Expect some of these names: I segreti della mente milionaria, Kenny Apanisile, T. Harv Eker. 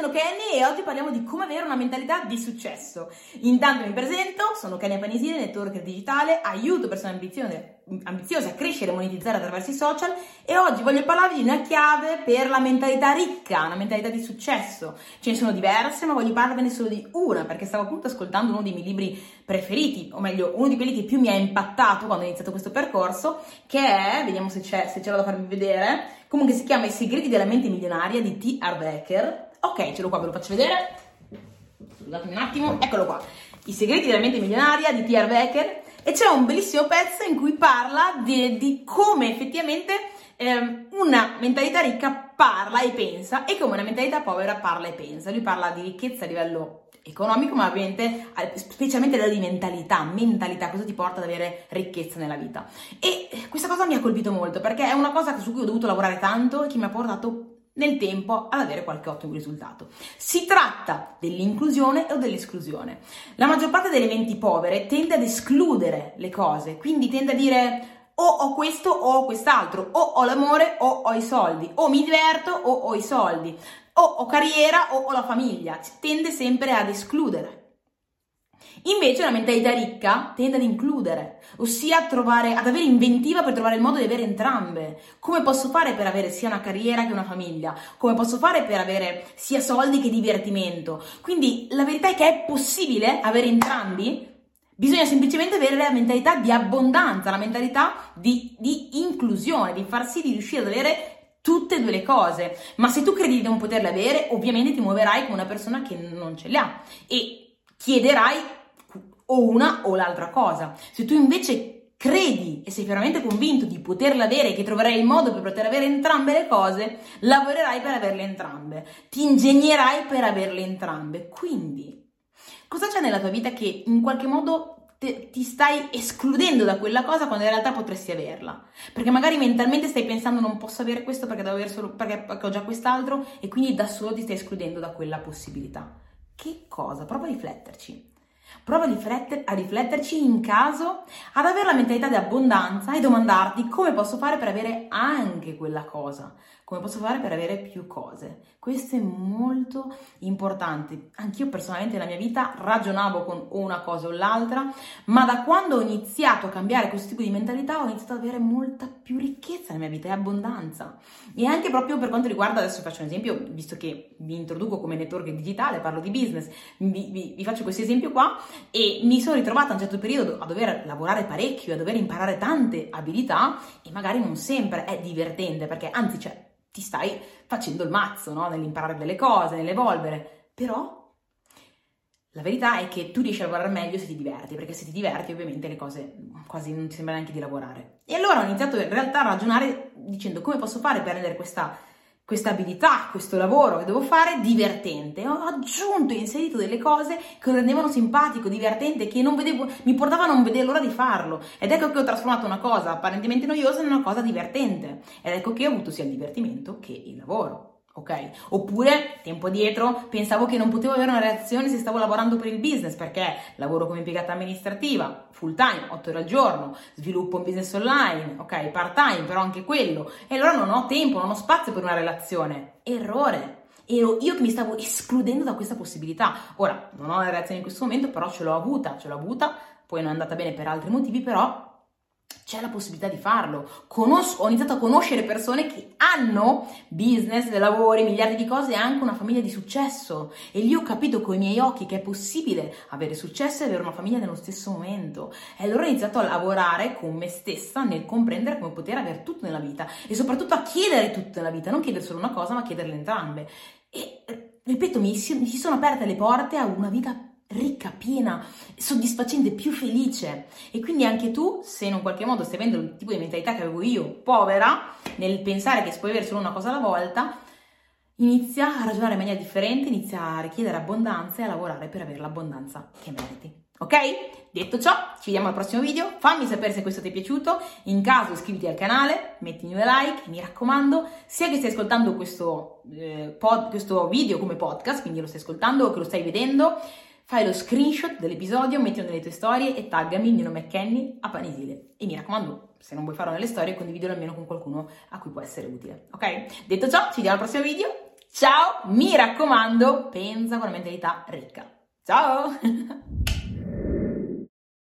sono Kenny e oggi parliamo di come avere una mentalità di successo. Intanto mi presento, sono Kenny Apanisile, networker digitale, aiuto persone ambiziose a crescere e monetizzare attraverso i social e oggi voglio parlarvi di una chiave per la mentalità ricca, una mentalità di successo. Ce ne sono diverse, ma voglio parlarvene solo di una perché stavo appunto ascoltando uno dei miei libri preferiti, o meglio uno di quelli che più mi ha impattato quando ho iniziato questo percorso, che è, vediamo se ce l'ho da farvi vedere, comunque si chiama I segreti della mente milionaria di T. Harv Eker. Ok, ce l'ho qua, ve lo faccio vedere, scusatemi un attimo, eccolo qua, I segreti della mente milionaria di T. Harv Eker. E c'è un bellissimo pezzo in cui parla di come effettivamente una mentalità ricca parla e pensa e come una mentalità povera parla e pensa. Lui parla di ricchezza a livello economico, ma ovviamente specialmente a livello di mentalità, cosa ti porta ad avere ricchezza nella vita. E questa cosa mi ha colpito molto perché è una cosa su cui ho dovuto lavorare tanto e che mi ha portato nel tempo ad avere qualche ottimo risultato. Si tratta dell'inclusione o dell'esclusione. La maggior parte delle menti povere tende ad escludere le cose, quindi tende a dire o ho questo o ho quest'altro, o ho l'amore o ho i soldi, o mi diverto o ho i soldi, o ho carriera o ho la famiglia. Tende sempre ad escludere. Invece la mentalità ricca tende ad includere, ossia ad avere inventiva per trovare il modo di avere entrambe. Come posso fare per avere sia una carriera che una famiglia? Come posso fare per avere sia soldi che divertimento? Quindi la verità è che è possibile avere entrambi, bisogna semplicemente avere la mentalità di abbondanza, la mentalità di inclusione, di far sì di riuscire ad avere tutte e due le cose. Ma se tu credi di non poterle avere, ovviamente ti muoverai con una persona che non ce le ha e chiederai o una o l'altra cosa. Se tu invece credi e sei veramente convinto di poterla avere e che troverai il modo per poter avere entrambe le cose, lavorerai per averle entrambe, ti ingegnerai per averle entrambe. Quindi, cosa c'è nella tua vita che in qualche modo ti stai escludendo da quella cosa quando in realtà potresti averla? Perché magari mentalmente stai pensando non posso avere questo perché devo avere solo perché ho già quest'altro e quindi da solo ti stai escludendo da quella possibilità. Che cosa? Prova a rifletterci. Prova a rifletterci in caso ad avere la mentalità di abbondanza e domandarti come posso fare per avere anche quella cosa, come posso fare per avere più cose. Questo è molto importante. Anch'io personalmente nella mia vita ragionavo con una cosa o l'altra, ma da quando ho iniziato a cambiare questo tipo di mentalità ho iniziato ad avere molta più ricchezza nella mia vita e abbondanza. E anche proprio per quanto riguarda, adesso faccio un esempio, visto che vi introduco come network digitale, parlo di business, vi faccio questo esempio qua. E mi sono ritrovata a un certo periodo a dover lavorare parecchio, a dover imparare tante abilità e magari non sempre è divertente perché anzi ti stai facendo il mazzo, no? Nell'imparare delle cose, nell'evolvere, però la verità è che tu riesci a lavorare meglio se ti diverti, perché se ti diverti ovviamente le cose quasi non ti sembra neanche di lavorare. E allora ho iniziato in realtà a ragionare dicendo come posso fare per rendere questa abilità, questo lavoro che devo fare divertente. Ho aggiunto e inserito delle cose che lo rendevano simpatico, divertente, che non vedevo, mi portava a non vedere l'ora di farlo. Ed ecco che ho trasformato una cosa apparentemente noiosa in una cosa divertente. Ed ecco che ho avuto sia il divertimento che il lavoro. Ok? Oppure, tempo dietro, pensavo che non potevo avere una reazione se stavo lavorando per il business, perché lavoro come impiegata amministrativa, full time, 8 ore al giorno, sviluppo un business online, ok? Part time, però anche quello. E allora non ho tempo, non ho spazio per una relazione. Errore! Io mi stavo escludendo da questa possibilità. Ora, non ho la reazione in questo momento, però ce l'ho avuta, poi non è andata bene per altri motivi, però c'è la possibilità di farlo. Ho iniziato a conoscere persone che hanno business, lavori, miliardi di cose e anche una famiglia di successo e lì ho capito con i miei occhi che è possibile avere successo e avere una famiglia nello stesso momento e allora ho iniziato a lavorare con me stessa nel comprendere come poter avere tutto nella vita e soprattutto a chiedere tutto nella vita, non chiedere solo una cosa ma chiederle entrambe e ripeto mi si sono aperte le porte a una vita ricca, piena, soddisfacente, più felice. E quindi anche tu, se in un qualche modo stai avendo il tipo di mentalità che avevo io, povera, nel pensare che puoi avere solo una cosa alla volta, inizia a ragionare in maniera differente, inizia a richiedere abbondanza e a lavorare per avere l'abbondanza che meriti. Ok? Detto ciò, ci vediamo al prossimo video. Fammi sapere se questo ti è piaciuto. In caso iscriviti al canale, mettimi un like, mi raccomando. Sia che stai ascoltando questo video come podcast, quindi lo stai ascoltando o che lo stai vedendo, fai lo screenshot dell'episodio, mettilo nelle tue storie e taggami, il mio nome è Kenny Apanisile. E mi raccomando, se non vuoi farlo nelle storie, condividilo almeno con qualcuno a cui può essere utile. Ok? Detto ciò, ci vediamo al prossimo video. Ciao, mi raccomando, pensa con la mentalità ricca. Ciao!